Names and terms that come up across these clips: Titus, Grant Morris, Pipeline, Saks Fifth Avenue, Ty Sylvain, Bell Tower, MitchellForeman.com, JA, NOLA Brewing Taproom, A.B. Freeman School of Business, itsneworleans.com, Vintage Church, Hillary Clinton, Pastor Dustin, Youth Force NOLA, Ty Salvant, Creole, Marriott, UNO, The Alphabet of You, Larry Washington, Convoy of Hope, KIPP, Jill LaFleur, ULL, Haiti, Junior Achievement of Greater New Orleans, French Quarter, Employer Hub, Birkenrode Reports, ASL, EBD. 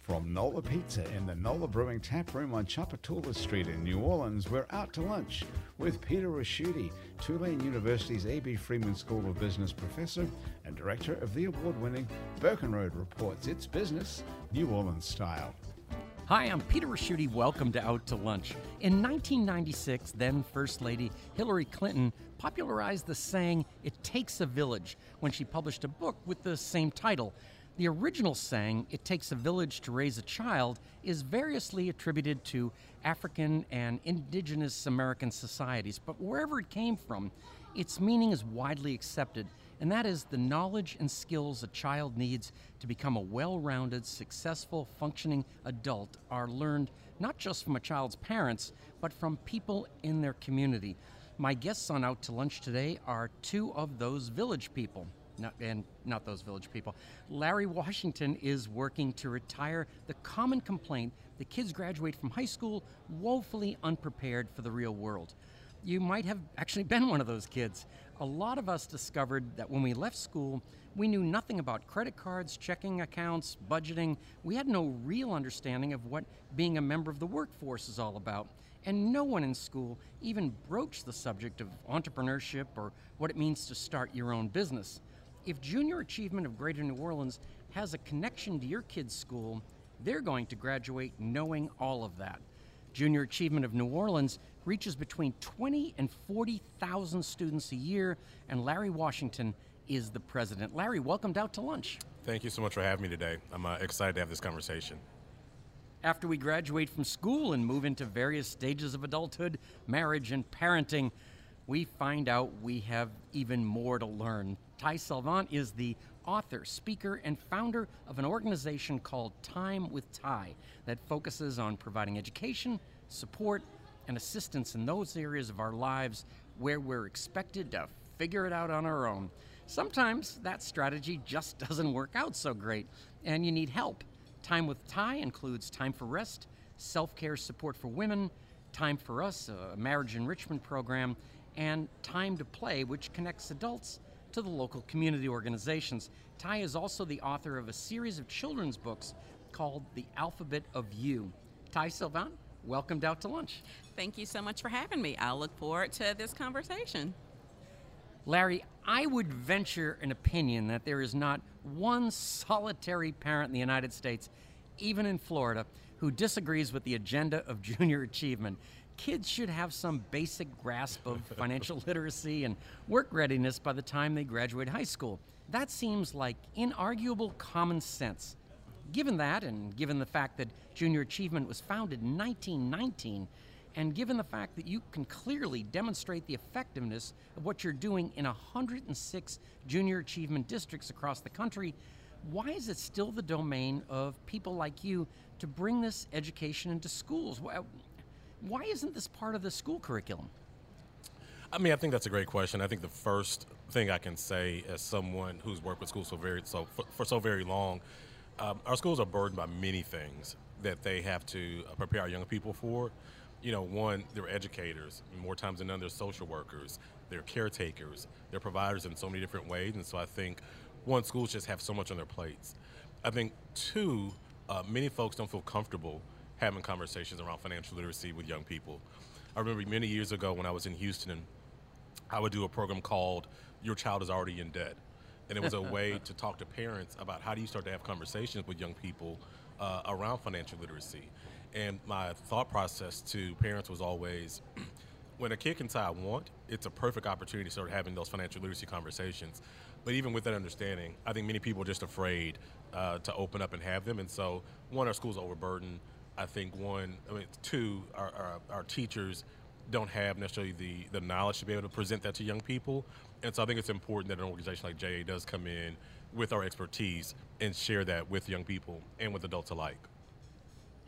From NOLA Pizza in the NOLA Brewing Taproom on Chapatula Street in New Orleans, we're out to lunch with Peter Rusciutti, Tulane University's A.B. Freeman School of Business professor and director of the award-winning Birkenrode Reports. It's business, New Orleans style. Hi, I'm Peter Rusciutti. Welcome to Out to Lunch. In 1996, then First Lady Hillary Clinton popularized the saying, "It takes a village," when she published a book with the same title. The original saying, "It takes a village to raise a child," is variously attributed to African and indigenous American societies, but wherever it came from, its meaning is widely accepted, and that is the knowledge and skills a child needs to become a well-rounded, successful, functioning adult are learned not just from a child's parents, but from people in their community. My guests on Out to Lunch today are two of those village people. Larry Washington is working to retire the common complaint that kids graduate from high school woefully unprepared for the real world. You might have actually been one of those kids. A lot of us discovered that when we left school, we knew nothing about credit cards, checking accounts, budgeting. We had no real understanding of what being a member of the workforce is all about. And no one in school even broached the subject of entrepreneurship or what it means to start your own business. If Junior Achievement of Greater New Orleans has a connection to your kids' school, they're going to graduate knowing all of that. Junior Achievement of New Orleans reaches between 20 and 40,000 students a year, and Larry Washington is the president. Larry, welcome to Out to Lunch. Thank you so much for having me today. I'm excited to have this conversation. After we graduate from school and move into various stages of adulthood, marriage, and parenting, we find out we have even more to learn. Ty Salvant is the author, speaker, and founder of an organization called Time with Ty that focuses on providing education, support, and assistance in those areas of our lives where we're expected to figure it out on our own. Sometimes that strategy just doesn't work out so great, and you need help. Time with Ty includes time for rest, self-care support for women, Time for Us, a marriage enrichment program, and Time to Play, which connects adults to the local community organizations. Ty is also the author of a series of children's books called The Alphabet of You. Ty Sylvain, welcome to Out to Lunch. Thank you so much for having me. I look forward to this conversation. Larry, I would venture an opinion that there is not one solitary parent in the United States, even in Florida, who disagrees with the agenda of Junior Achievement. Kids should have some basic grasp of financial literacy and work readiness by the time they graduate high school. That seems like inarguable common sense. Given that, and given the fact that Junior Achievement was founded in 1919, and given the fact that you can clearly demonstrate the effectiveness of what you're doing in 106 Junior Achievement districts across the country, why is it still the domain of people like you to bring this education into schools? Why isn't this part of the school curriculum? I mean, I think that's a great question. I think the first thing I can say as someone who's worked with schools for so very long, our schools are burdened by many things that they have to prepare our young people for. You know, one, they're educators. More times than none, they're social workers. They're caretakers. They're providers in so many different ways. And so I think, one, schools just have so much on their plates. I think, two, many folks don't feel comfortable having conversations around financial literacy with young people. I remember many years ago when I was in Houston, I would do a program called Your Child is Already in Debt. And it was a way to talk to parents about how do you start to have conversations with young people around financial literacy. And my thought process to parents was always, when a kid can say, "I want," it's a perfect opportunity to start having those financial literacy conversations. But even with that understanding, I think many people are just afraid to open up and have them. And so, one, our schools are overburdened. I think two, our teachers don't have necessarily the knowledge to be able to present that to young people. And so I think it's important that an organization like JA does come in with our expertise and share that with young people and with adults alike.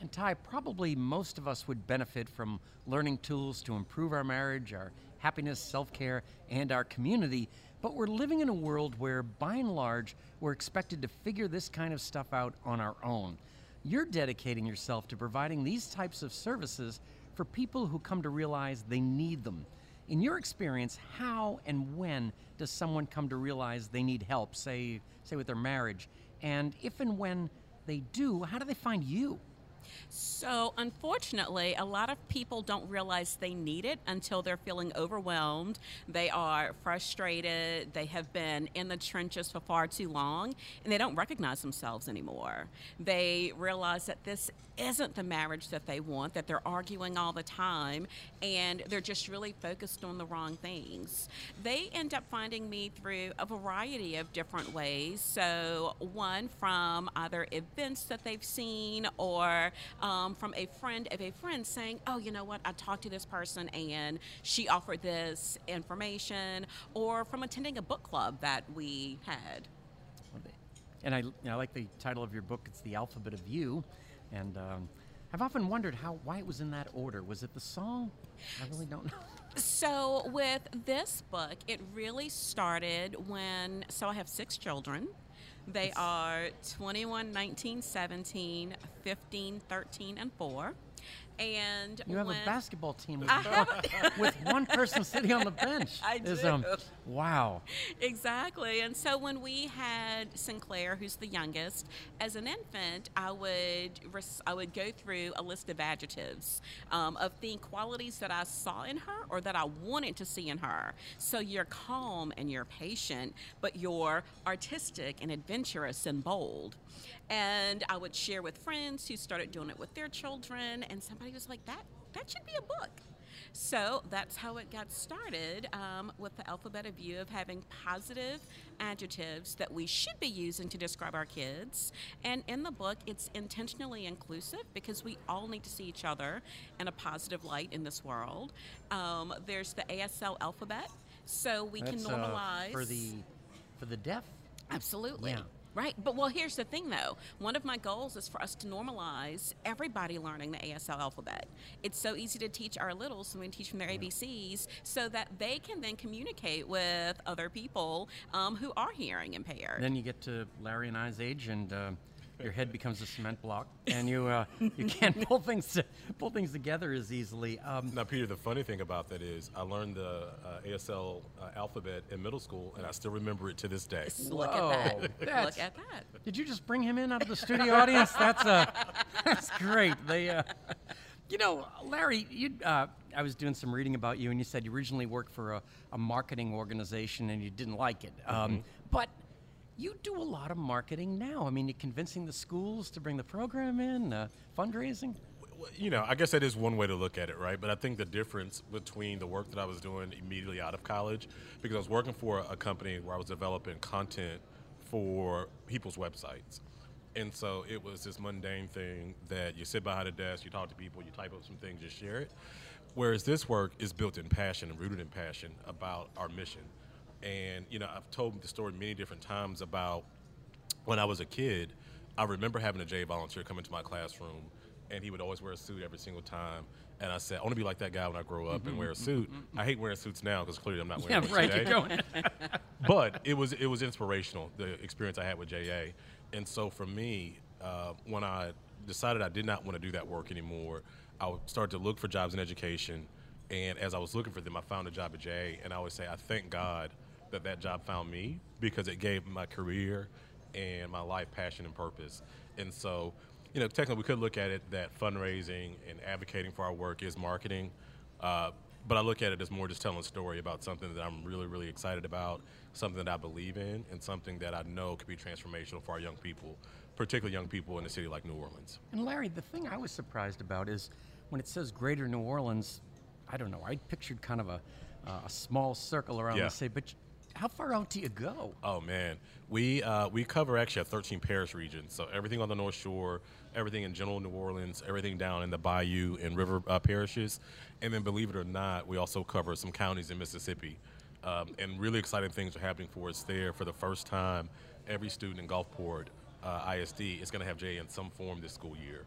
And Ty, probably most of us would benefit from learning tools to improve our marriage, our happiness, self-care, and our community. But we're living in a world where, by and large, we're expected to figure this kind of stuff out on our own. You're dedicating yourself to providing these types of services for people who come to realize they need them. In your experience, how and when does someone come to realize they need help, say with their marriage? And if and when they do, how do they find you? So, unfortunately, a lot of people don't realize they need it until they're feeling overwhelmed. They are frustrated. They have been in the trenches for far too long, and they don't recognize themselves anymore. They realize that this isn't the marriage that they want, that they're arguing all the time, and they're just really focused on the wrong things. They end up finding me through a variety of different ways. So, one, from either events that they've seen, or from a friend of a friend saying, oh, you know what, I talked to this person and she offered this information, or from attending a book club that we had. And I like the title of your book. It's The Alphabet of You. And I've often wondered why it was in that order. Was it the song? I really don't know. So with this book, it really started when, so I have 6 children. They are 21, 19, 17, 15, 13, and 4. And you have a basketball team with one person sitting on the bench. I do. Wow. Exactly. And so when we had Sinclair, who's the youngest, as an infant, I would go through a list of adjectives of the qualities that I saw in her or that I wanted to see in her. So you're calm and you're patient, but you're artistic and adventurous and bold. And I would share with friends who started doing it with their children, and somebody was like, that should be a book. So that's how it got started, with The Alphabet of You, of having positive adjectives that we should be using to describe our kids. And in the book, it's intentionally inclusive because we all need to see each other in a positive light in this world. There's the ASL alphabet, so we can normalize. For the deaf? Absolutely. Yeah. Right. But, well, here's the thing, though. One of my goals is for us to normalize everybody learning the ASL alphabet. It's so easy to teach our littles, and we teach them their ABCs so that they can then communicate with other people who are hearing impaired. Then you get to Larry and I's age, and your head becomes a cement block, and you can't pull things together as easily. Now, Peter, the funny thing about that is I learned the ASL alphabet in middle school, and I still remember it to this day. Look at that. Look at that. Did you just bring him in out of the studio audience? That's great. Larry, I was doing some reading about you, and you said you originally worked for a marketing organization, and you didn't like it. But you do a lot of marketing now. I mean, you're convincing the schools to bring the program in, fundraising. I guess that is one way to look at it, right? But I think the difference between the work that I was doing immediately out of college, because I was working for a company where I was developing content for people's websites. And so it was this mundane thing that you sit behind a desk, you talk to people, you type up some things, you share it. Whereas this work is built in passion and rooted in passion about our mission. And, I've told the story many different times about when I was a kid, I remember having a JA volunteer come into my classroom, and he would always wear a suit every single time. And I said, I want to be like that guy when I grow up and wear a suit. I hate wearing suits now because clearly I'm not wearing one today. Yeah, right, you're going. But it was inspirational, the experience I had with JA. And so for me, when I decided I did not want to do that work anymore, I started to look for jobs in education. And as I was looking for them, I found a job at JA. And I always say, I thank God that job found me, because it gave my career and my life passion and purpose. And so, technically we could look at it that fundraising and advocating for our work is marketing, but I look at it as more just telling a story about something that I'm really, really excited about, something that I believe in, and something that I know could be transformational for our young people, particularly young people in a city like New Orleans. And Larry, the thing I was surprised about is when it says Greater New Orleans, I don't know, I pictured kind of a small circle around the city, but how far out do you go? Oh, man. We cover actually a 13-parish region, so everything on the North Shore, everything in general New Orleans, everything down in the bayou and river parishes. And then, believe it or not, we also cover some counties in Mississippi. And really exciting things are happening for us there. For the first time, every student in Gulfport ISD is going to have JA in some form this school year.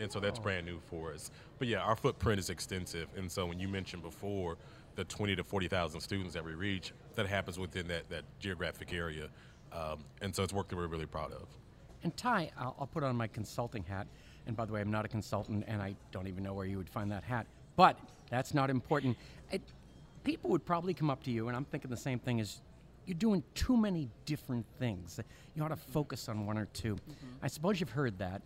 And so that's brand new for us. But, yeah, our footprint is extensive. And so when you mentioned before, the 20 to 40,000 students that we reach, that happens within that geographic area. And so it's work that we're really proud of. And Ty, I'll put on my consulting hat. And by the way, I'm not a consultant, and I don't even know where you would find that hat. But that's not important. People would probably come up to you, and I'm thinking the same thing, is you're doing too many different things. You ought to focus on one or two. I suppose you've heard that.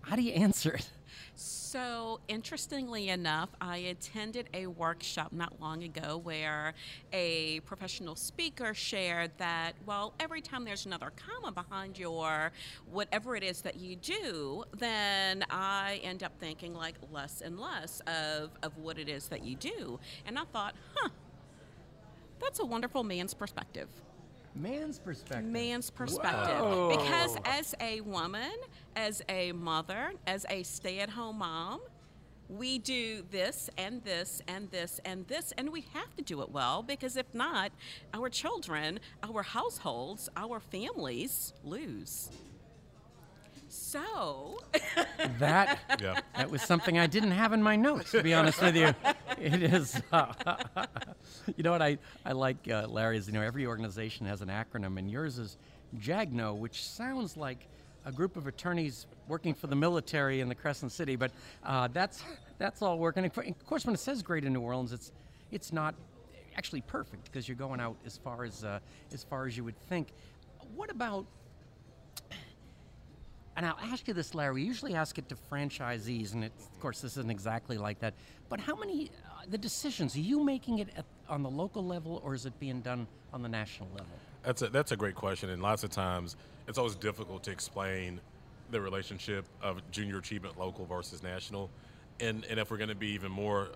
How do you answer it? So, interestingly enough, I attended a workshop not long ago where a professional speaker shared that, well, every time there's another comma behind your whatever it is that you do, then I end up thinking like less and less of what it is that you do. And I thought, that's a wonderful man's perspective. Man's perspective. Man's perspective. Whoa. Because as a woman, as a mother, as a stay-at-home mom, we do this and this and this and this, and we have to do it well, because if not, our children, our households, our families lose. So that was something I didn't have in my notes, to be honest with you. It is, you know what, I like Larry's, you know, every organization has an acronym, and yours is JAGNO, which sounds like a group of attorneys working for the military in the Crescent City, but that's all working. And of course, when it says Greater New Orleans, it's not actually perfect, because you're going out as far as you would think. What about? And I'll ask you this, Larry. We usually ask it to franchisees, and it's, of course, this isn't exactly like that. But how many, the decisions, are you making it on the local level, or is it being done on the national level? That's a great question, and lots of times it's always difficult to explain the relationship of junior achievement local versus national. And if we're going to be even more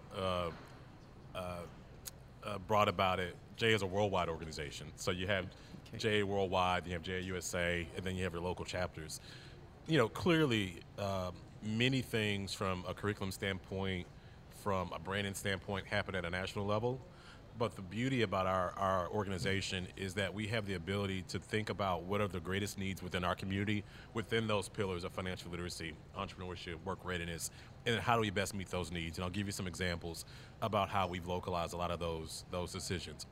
broad about it, JA is a worldwide organization. So you have JA Worldwide, you have JA USA, and then you have your local chapters. You know, clearly many things from a curriculum standpoint, from a branding standpoint, happen at a national level. But the beauty about our organization is that we have the ability to think about what are the greatest needs within our community, within those pillars of financial literacy, entrepreneurship, work readiness, and how do we best meet those needs. And I'll give you some examples about how we've localized a lot of those decisions.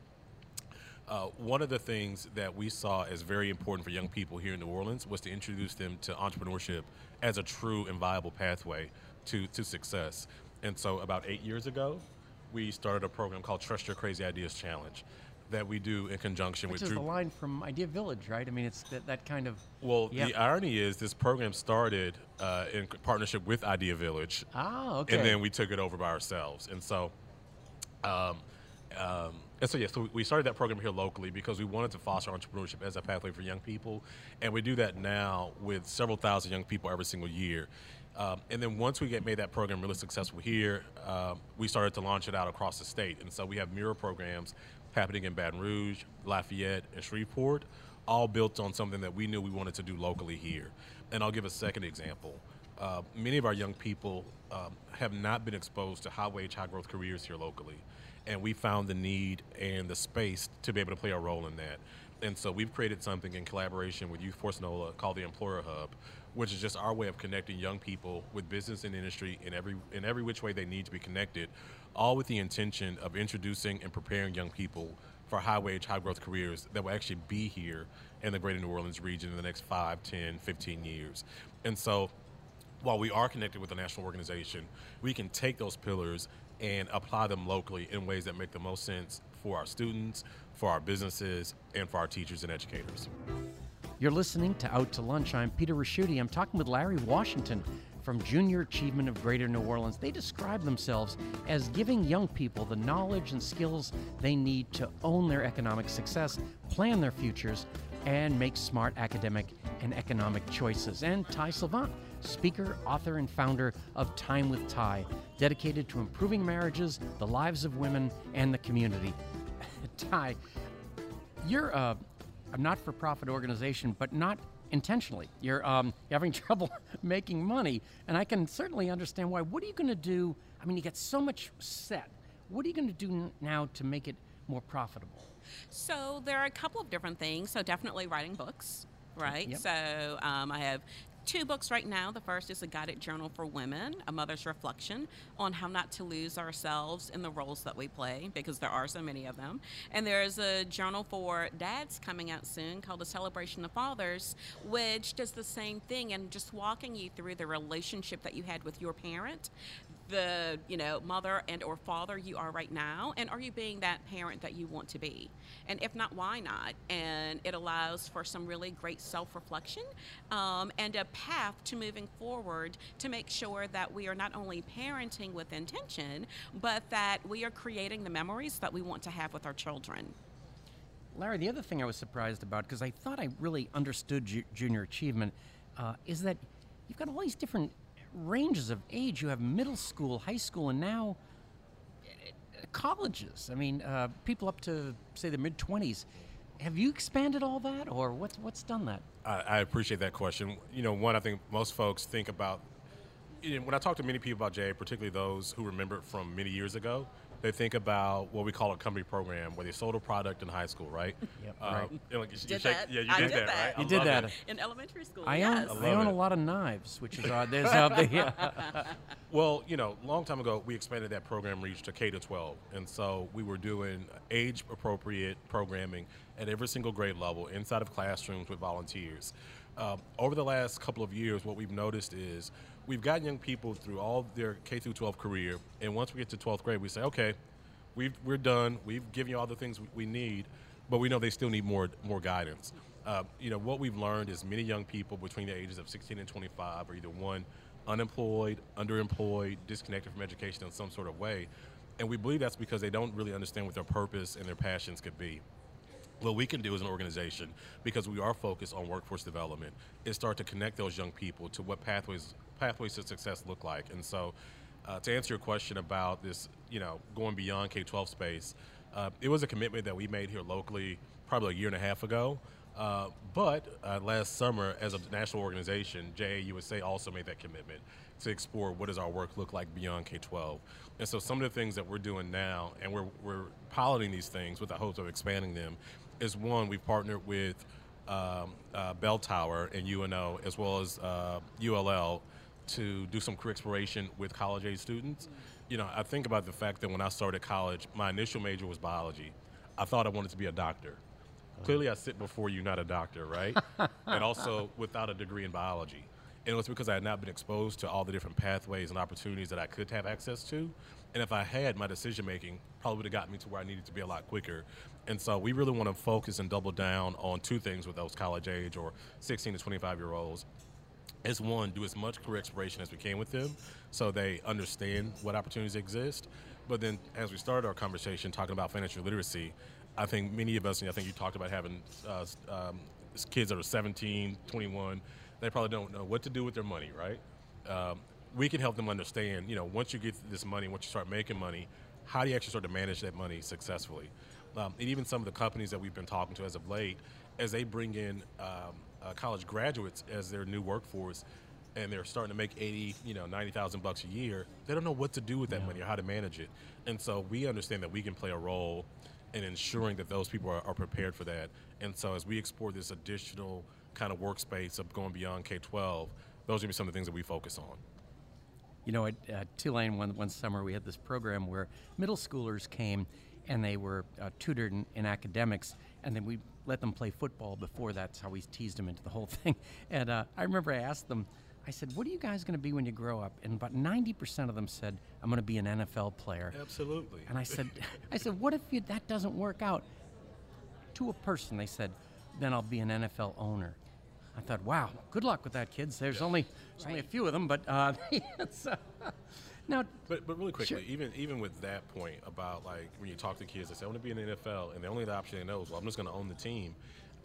One of the things that we saw as very important for young people here in New Orleans was to introduce them to entrepreneurship as a true and viable pathway to success. And so about 8 years ago, we started a program called Trust Your Crazy Ideas Challenge that we do in conjunction with Drew. Which is the line from Idea Village, right? I mean, it's that kind of... Well, the irony is this program started in partnership with Idea Village. Ah, okay. And then we took it over by ourselves. And so... So we started that program here locally because we wanted to foster entrepreneurship as a pathway for young people, and we do that now with several thousand young people every single year. And then once we made that program really successful here, we started to launch it out across the state. And so we have mirror programs happening in Baton Rouge, Lafayette, and Shreveport, all built on something that we knew we wanted to do locally here. And I'll give a second example. Many of our young people have not been exposed to high-wage, high-growth careers here locally. And we found the need and the space to be able to play a role in that. And so we've created something in collaboration with Youth Force NOLA called the Employer Hub, which is just our way of connecting young people with business and industry in every which way they need to be connected, all with the intention of introducing and preparing young people for high-wage, high-growth careers that will actually be here in the Greater New Orleans region in the next 5, 10, 15 years. And so while we are connected with a national organization, we can take those pillars and apply them locally in ways that make the most sense for our students, for our businesses, and for our teachers and educators. You're listening to Out to Lunch. I'm Peter Rusciutti. I'm talking with Larry Washington from Junior Achievement of Greater New Orleans. They describe themselves as giving young people the knowledge and skills they need to own their economic success, plan their futures, and make smart academic and economic choices. And Ty Sylvain, speaker, author, and founder of Time with Ty, dedicated to improving marriages, the lives of women, and the community. Ty, you're a not-for-profit organization, but not intentionally. You're having trouble making money, and I can certainly understand why. What are you going to do? I mean, you get so much set. What are you going to do now to make it more profitable? So there are a couple of different things. So definitely writing books, right? Yep. So I have two books right now. The first is a guided journal for women, a mother's reflection on how not to lose ourselves in the roles that we play, because there are so many of them. And there is a journal for dads coming out soon called The Celebration of Fathers, which does the same thing and just walking you through the relationship that you had with your parent, the, you know, mother and or father you are right now, and are you being that parent that you want to be? And if not, why not? And it allows for some really great self-reflection and a path to moving forward to make sure that we are not only parenting with intention, but that we are creating the memories that we want to have with our children. Larry, the other thing I was surprised about, because I thought I really understood Junior Achievement, is that you've got all these different ranges of age. You have middle school, high school, and now colleges. I mean, people up to, say, the mid-20s. Have you expanded all that, or what's done that? I appreciate that question. You know, one, I think most folks think about, you know, when I talk to many people about JA, particularly those who remember it from many years ago, they think about what we call a company program, where they sold a product in high school, right? Yep. Right. Like you did that, right? You did that. In elementary school, I own a lot of knives, which is odd. Well, you know, long time ago, we expanded that program reach to K-12. And so we were doing age-appropriate programming at every single grade level, inside of classrooms with volunteers. Over the last couple of years, what we've noticed is we've gotten young people through all their K-12 career, and once we get to 12th grade, we say, okay, we're done. We've given you all the things we need, but we know they still need more guidance. You know, what we've learned is many young people between the ages of 16 and 25 are either, one, unemployed, underemployed, disconnected from education in some sort of way, and we believe that's because they don't really understand what their purpose and their passions could be. What we can do as an organization, because we are focused on workforce development, is start to connect those young people to what pathways to success look like. And so to answer your question about this, you know, going beyond K-12 space, it was a commitment that we made here locally probably a year and a half ago. But last summer, as a national organization, JAUSA also made that commitment to explore what does our work look like beyond K-12. And so some of the things that we're doing now, and we're piloting these things with the hopes of expanding them, is one, we've partnered with Bell Tower and UNO, as well as ULL, to do some career exploration with college-age students. You know, I think about the fact that when I started college, my initial major was biology. I thought I wanted to be a doctor. Clearly, I sit before you, not a doctor, right? And also without a degree in biology. And it was because I had not been exposed to all the different pathways and opportunities that I could have access to. And if I had, my decision-making probably would have gotten me to where I needed to be a lot quicker. And so we really want to focus and double down on two things with those college age or 16 to 25-year-olds. It's one, do as much career exploration as we can with them so they understand what opportunities exist. But then as we started our conversation talking about financial literacy, I think many of us, and I think you talked about having kids that are 17, 21, they probably don't know what to do with their money, right? We can help them understand, you know, once you get this money, once you start making money, how do you actually start to manage that money successfully? And even some of the companies that we've been talking to as of late, as they bring in college graduates as their new workforce, and they're starting to make 80, you know, 90,000 bucks a year, they don't know what to do with that money or how to manage it. And so we understand that we can play a role and ensuring that those people are prepared for that. And so as we explore this additional kind of workspace of going beyond K-12, those are gonna be some of the things that we focus on. You know, at Tulane one summer, we had this program where middle schoolers came and they were tutored in academics, and then we let them play football before. That's how we teased them into the whole thing. And I remember I asked them, I said, what are you guys going to be when you grow up? And about 90% of them said, I'm going to be an NFL player. Absolutely. And I said, what if that doesn't work out? To a person, they said, then I'll be an NFL owner. I thought, wow, good luck with that, kids. There's only a few of them, but now. But really quickly, sure. Even with that point about, like, when you talk to kids, they say, I want to be in the NFL, and the only option they know is, well, I'm just going to own the team.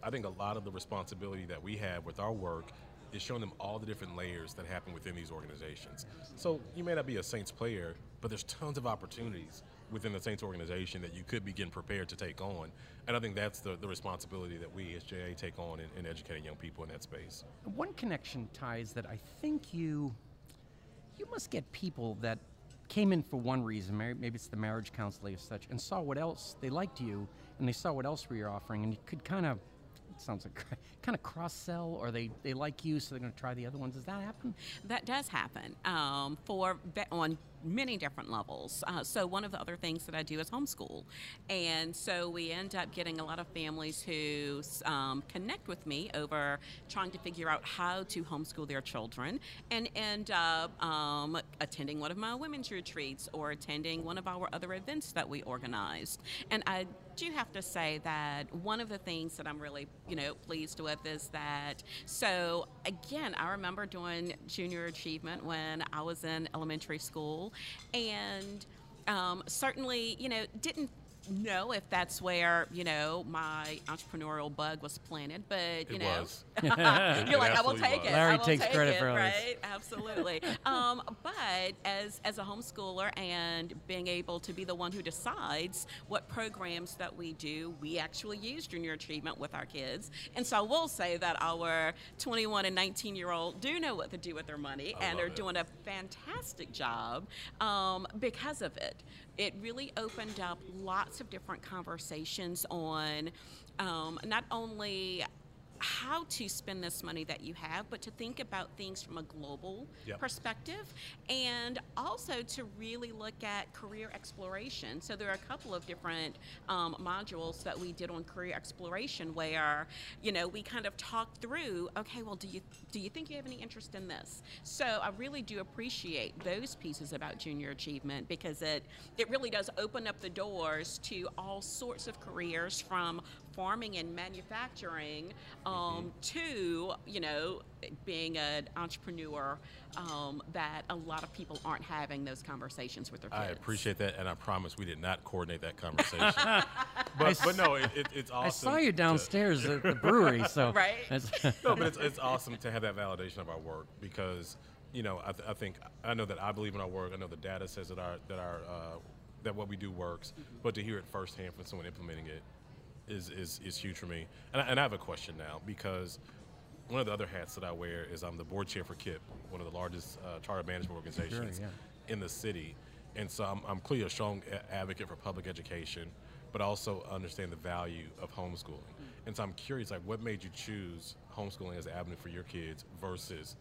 I think a lot of the responsibility that we have with our work is showing them all the different layers that happen within these organizations. So you may not be a Saints player, but there's tons of opportunities within the Saints organization that you could be getting prepared to take on. And I think that's the responsibility that we as JA take on in educating young people in that space. One connection, Ty, is that I think you must get people that came in for one reason, maybe it's the marriage counseling or such, and saw what else they liked you, and they saw what else we were offering, and you could kind of sounds like kind of cross-sell, or they like you, so they're going to try the other ones. Does that happen? That does happen on many different levels. So one of the other things that I do is homeschool. And so we end up getting a lot of families who connect with me over trying to figure out how to homeschool their children and end up attending one of my women's retreats or attending one of our other events that we organized. And I do have to say that one of the things that I'm really, pleased with is that, so again, I remember doing Junior Achievement when I was in elementary school, and certainly, didn't know if that's where, my entrepreneurial bug was planted, but, it was. You're it like, I will take was. It. Larry I will takes take credit it, for all right? this. Absolutely. But as a homeschooler and being able to be the one who decides what programs that we do, we actually use Junior Achievement with our kids. And so I will say that our 21 and 19-year-old do know what to do with their money, and they're doing a fantastic job because of it. It really opened up lots of different conversations on not only how to spend this money that you have, but to think about things from a global perspective, and also to really look at career exploration. So there are a couple of different modules that we did on career exploration where, we kind of talked through, okay, well, do you think you have any interest in this? So I really do appreciate those pieces about Junior Achievement, because it really does open up the doors to all sorts of careers, from farming and manufacturing to, being an entrepreneur, that a lot of people aren't having those conversations with their kids. I appreciate that, and I promise we did not coordinate that conversation. but no, it's awesome. I saw you downstairs at the brewery, so. Right? No, but it's awesome to have that validation of our work, because, I think, I know that I believe in our work. I know the data says that what we do works, but to hear it firsthand from someone implementing it is huge for me. And I have a question now, because one of the other hats that I wear is I'm the board chair for KIPP, one of the largest charter management organizations in the city. And so I'm clearly a strong advocate for public education, but also understand the value of homeschooling. And so I'm curious, what made you choose homeschooling as an avenue for your kids versus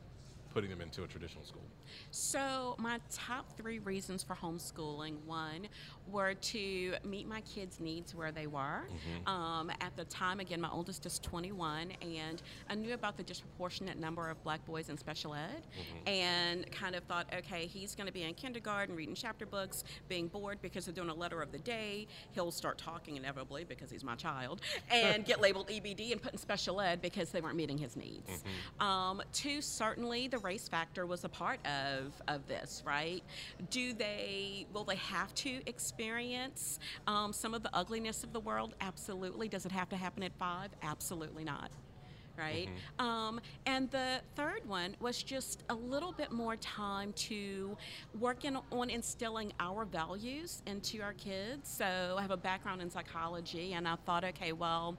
putting them into a traditional school? So my top three reasons for homeschooling, one, were to meet my kids' needs where they were. At the time, again, my oldest is 21, and I knew about the disproportionate number of Black boys in special ed, and kind of thought, okay, he's going to be in kindergarten, reading chapter books, being bored because they're doing a letter of the day. He'll start talking inevitably because he's my child, and get labeled EBD and put in special ed because they weren't meeting his needs. Two, certainly the race factor was a part of this, right? Will they have to experience some of the ugliness of the world? Absolutely. Does it have to happen at 5? Absolutely not. Right? And the third one was just a little bit more time to work on instilling our values into our kids. So I have a background in psychology, and I thought, okay, well,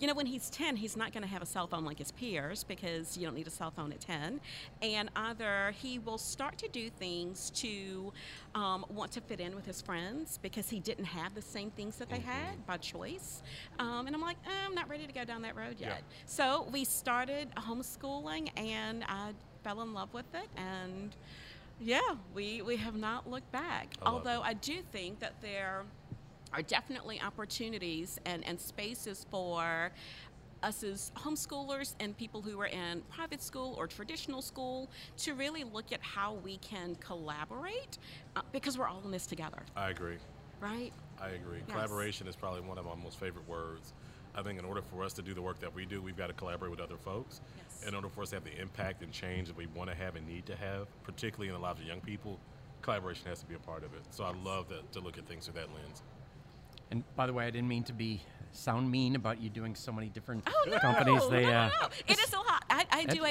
when he's 10, he's not going to have a cell phone like his peers, because you don't need a cell phone at 10. And either he will start to do things to want to fit in with his friends, because he didn't have the same things that they had by choice. And I'm like, I'm not ready to go down that road yet. So we started homeschooling, and I fell in love with it, and we have not looked back. Although I do think that there are definitely opportunities and spaces for us as homeschoolers and people who are in private school or traditional school to really look at how we can collaborate, because we're all in this together. I agree. Right? I agree. Yes. Collaboration is probably one of my most favorite words. I think in order for us to do the work that we do, we've got to collaborate with other folks. Yes. In order for us to have the impact and change that we want to have and need to have, particularly in the lives of young people, collaboration has to be a part of it. So I love that, to look at things through that lens. And by the way, I didn't mean to sound mean about you doing so many different companies. No. It is a lot. I do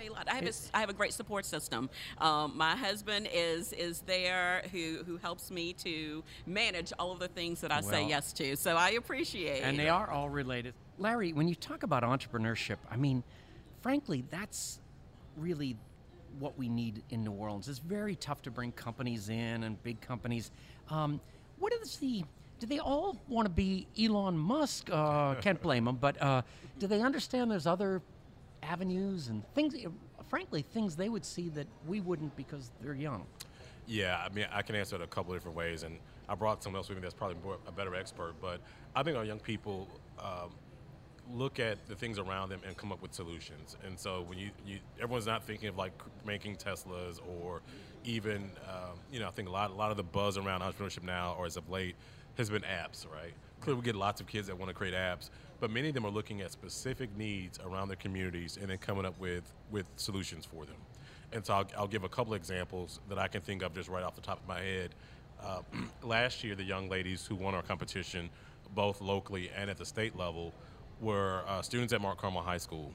a lot. I have a great support system. My husband is there who helps me to manage all of the things that I say yes to. So I appreciate it. And they are all related. Larry, when you talk about entrepreneurship, I mean, frankly, that's really what we need in New Orleans. It's very tough to bring companies in, and big companies. What is the do they all want to be Elon Musk? Can't blame them, but do they understand there's other avenues and things, frankly, things they would see that we wouldn't because they're young? Yeah, I mean, I can answer it a couple of different ways, and I brought someone else with me that's probably more, a better expert, but I think our young people look at the things around them and come up with solutions. And so when you everyone's not thinking of like making Teslas or even, you know, I think a lot of the buzz around entrepreneurship now or as of late has been apps, right? Clearly we get lots of kids that want to create apps, but many of them are looking at specific needs around their communities and then coming up with solutions for them. And so I'll give a couple examples that I can think of just right off the top of my head. Last year, the young ladies who won our competition, both locally and at the state level, were students at Mark Carmel High School.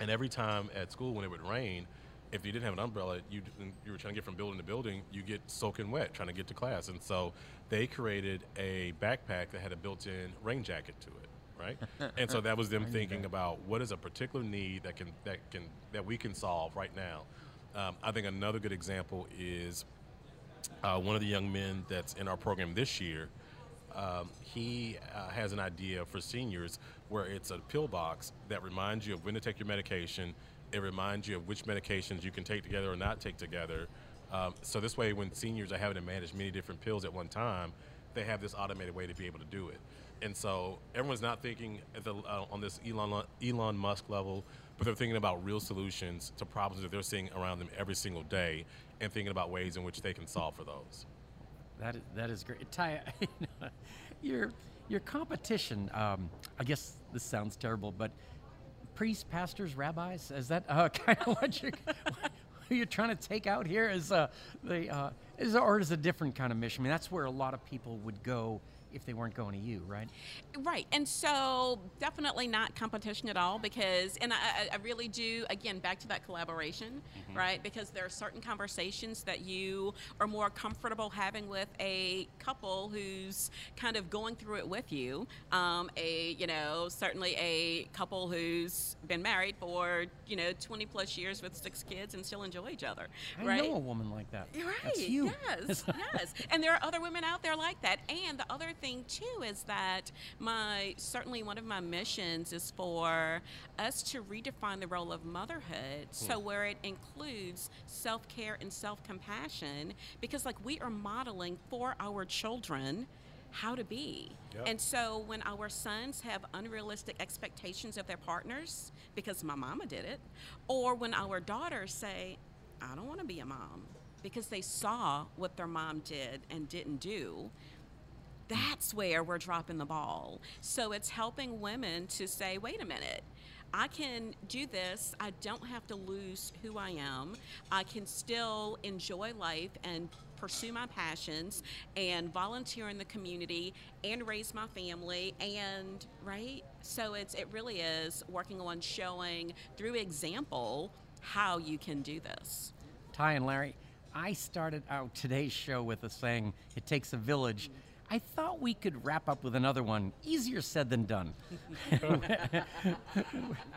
And every time at school when it would rain, if you didn't have an umbrella, you were trying to get from building to building, you get soaking wet trying to get to class. And so they created a backpack that had a built-in rain jacket to it, right? And so that was them thinking about what is a particular need that we can solve right now. I think another good example is one of the young men that's in our program this year. He has an idea for seniors where it's a pill box that reminds you of when to take your medication. It reminds you of which medications you can take together or not take together. So this way, when seniors are having to manage many different pills at one time, they have this automated way to be able to do it. And so everyone's not thinking at the, on this Elon Musk level, but they're thinking about real solutions to problems that they're seeing around them every single day and thinking about ways in which they can solve for those. That is great. Ty, you know, your competition, I guess this sounds terrible, but priests, pastors, rabbis, is that kind of what you're trying to take out here? Or is a different kind of mission? I mean, that's where a lot of people would go if they weren't going to you, right? Right, and so definitely not competition at all because, and I really do, again, back to that collaboration, mm-hmm. right? Because there are certain conversations that you are more comfortable having with a couple who's kind of going through it with you. Certainly a couple who's been married for, 20 plus years with 6 kids and still enjoy each other, right? I know a woman like that. Right, that's you. Yes, yes. And there are other women out there like that. And the other thing too is that one of my missions is for us to redefine the role of motherhood, so where it includes self-care and self-compassion, because like we are modeling for our children how to be. Yep. And so when our sons have unrealistic expectations of their partners, because my mama did it, or when our daughters say, I don't want to be a mom, because they saw what their mom did and didn't do, that's where we're dropping the ball. So it's helping women to say, wait a minute, I can do this. I don't have to lose who I am. I can still enjoy life and pursue my passions and volunteer in the community and raise my family and, right? So it really is working on showing through example how you can do this. Ty and Larry, I started out today's show with a saying, it takes a village. I thought we could wrap up with another one. Easier said than done.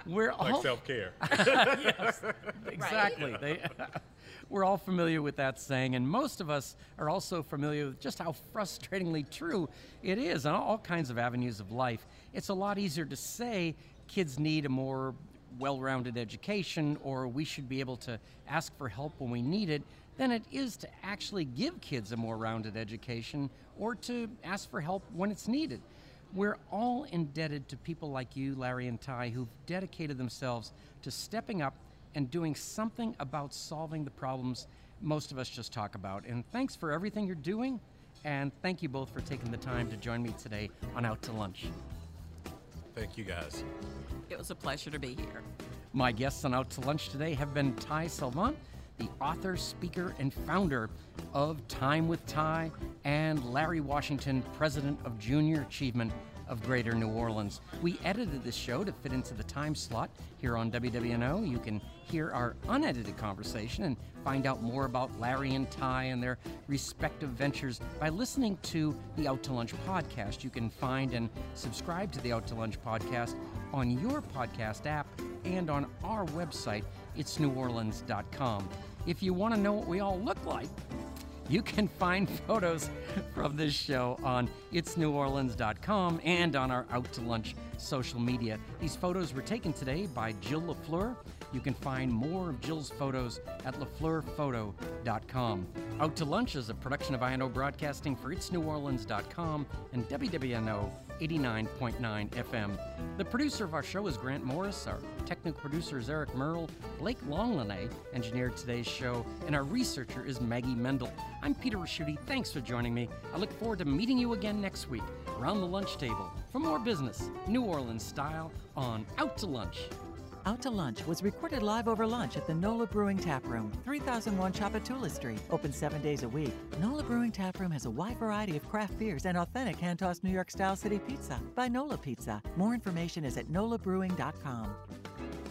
We're all like self-care. Yes, exactly. Right. We're all familiar with that saying, and most of us are also familiar with just how frustratingly true it is on all kinds of avenues of life. It's a lot easier to say kids need a more well-rounded education, or we should be able to ask for help when we need it, than it is to actually give kids a more rounded education or to ask for help when it's needed. We're all indebted to people like you, Larry and Ty, who've dedicated themselves to stepping up and doing something about solving the problems most of us just talk about. And thanks for everything you're doing, and thank you both for taking the time to join me today on Out to Lunch. Thank you guys. It was a pleasure to be here. My guests on Out to Lunch today have been Ty Salvant, the author, speaker, and founder of Time with Ty, and Larry Washington, president of Junior Achievement of Greater New Orleans. We edited this show to fit into the time slot here on WWNO. You can hear our unedited conversation and find out more about Larry and Ty and their respective ventures by listening to the Out to Lunch podcast. You can find and subscribe to the Out to Lunch podcast on your podcast app and on our website, itsneworleans.com. If you want to know what we all look like, You can find photos from this show on itsneworleans.com and on our Out to Lunch social media. These photos were taken today by Jill LaFleur. You can find more of Jill's photos at lafleurphoto.com. Out to Lunch is a production of I&O Broadcasting for itsneworleans.com and WWNO 89.9 FM. The producer of our show is Grant Morris. Our technical producer is Eric Merle. Blake Longline engineered today's show, and our researcher is Maggie Mendel. I'm Peter Rusciutti. Thanks for joining me. I look forward to meeting you again next week around the lunch table for more business, New Orleans style, on Out to Lunch. Out to Lunch was recorded live over lunch at the NOLA Brewing Taproom, 3001 Chapatula Street, open 7 days a week. NOLA Brewing Taproom has a wide variety of craft beers and authentic hand-tossed New York style city pizza by NOLA Pizza. More information is at nolabrewing.com.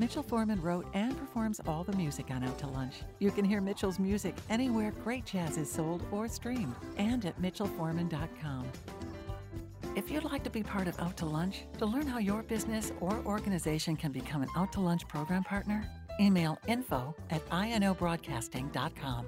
Mitchell Foreman wrote and performs all the music on Out to Lunch. You can hear Mitchell's music anywhere great jazz is sold or streamed, and at MitchellForeman.com. If you'd like to be part of Out to Lunch, to learn how your business or organization can become an Out to Lunch program partner, email info@inobroadcasting.com.